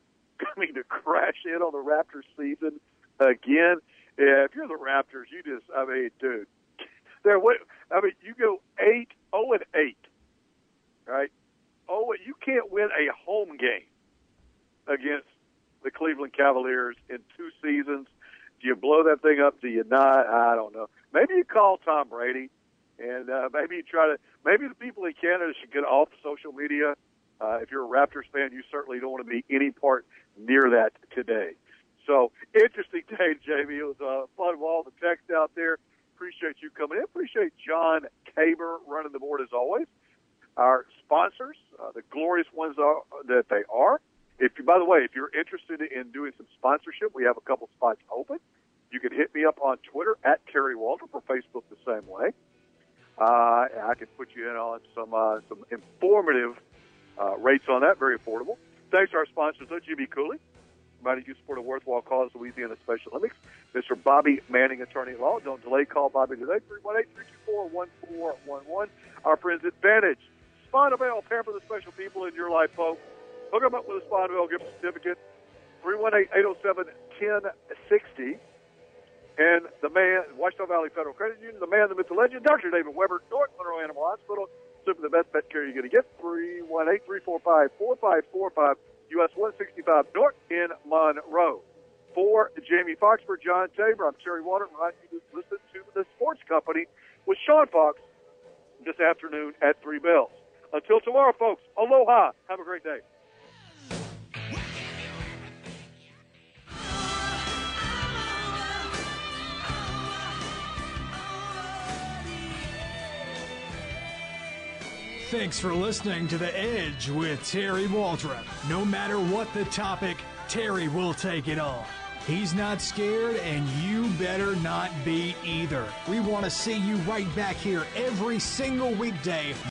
coming to crash in on the Raptors season again. Yeah, if you're the Raptors, you just, I mean, dude, there. What I mean, you go eight, oh and eight, right? Oh, you can't win a home game against the Cleveland Cavaliers in two seasons. Do you blow that thing up? Do you not? I don't know. Maybe you call Tom Brady, and uh, maybe you try to. Maybe the people in Canada should get off social media. Uh, if you're a Raptors fan, you certainly don't want to be any part near that today. So, interesting day, Jamie. It was uh, fun with all the text out there. Appreciate you coming in. Appreciate John Tabor running the board as always. Our sponsors, uh, the glorious ones are, that they are. If you, by the way, if you're interested in doing some sponsorship, we have a couple spots open. You can hit me up on Twitter at Terry Waldrop or Facebook the same way. Uh, I can put you in on some uh, some informative uh, rates on that, very affordable. Thanks to our sponsors, Jimmy Cooley. Reminded you to support a worthwhile cause, Louisiana Special Olympics. Mister Bobby Manning, attorney at law. Don't delay. Call Bobby today, three one eight, three two four, one four one one. Our friends at Vantage. Spyne Bell, pair for the special people in your life, folks. Hook them up with a Spyne Bell gift certificate, three one eight, eight oh seven, one oh six oh. And the man, Ouachita Valley Federal Credit Union, the man, the myth, the legend, Doctor David Weber, North Monroe Animal Hospital. Simply the best pet care you're going to get, three one eight, three four five, four five four five. U S one sixty-five North in Monroe. For Jamie Fox, for John Tabor, I'm Terry Water. You listen to The Sports Company with Sean Fox this afternoon at three bells. Until tomorrow, folks, aloha. Have a great day. Thanks for listening to The Edge with Terry Waldrop. No matter what the topic, Terry will take it all. He's not scared, and you better not be either. We want to see you right back here every single weekday.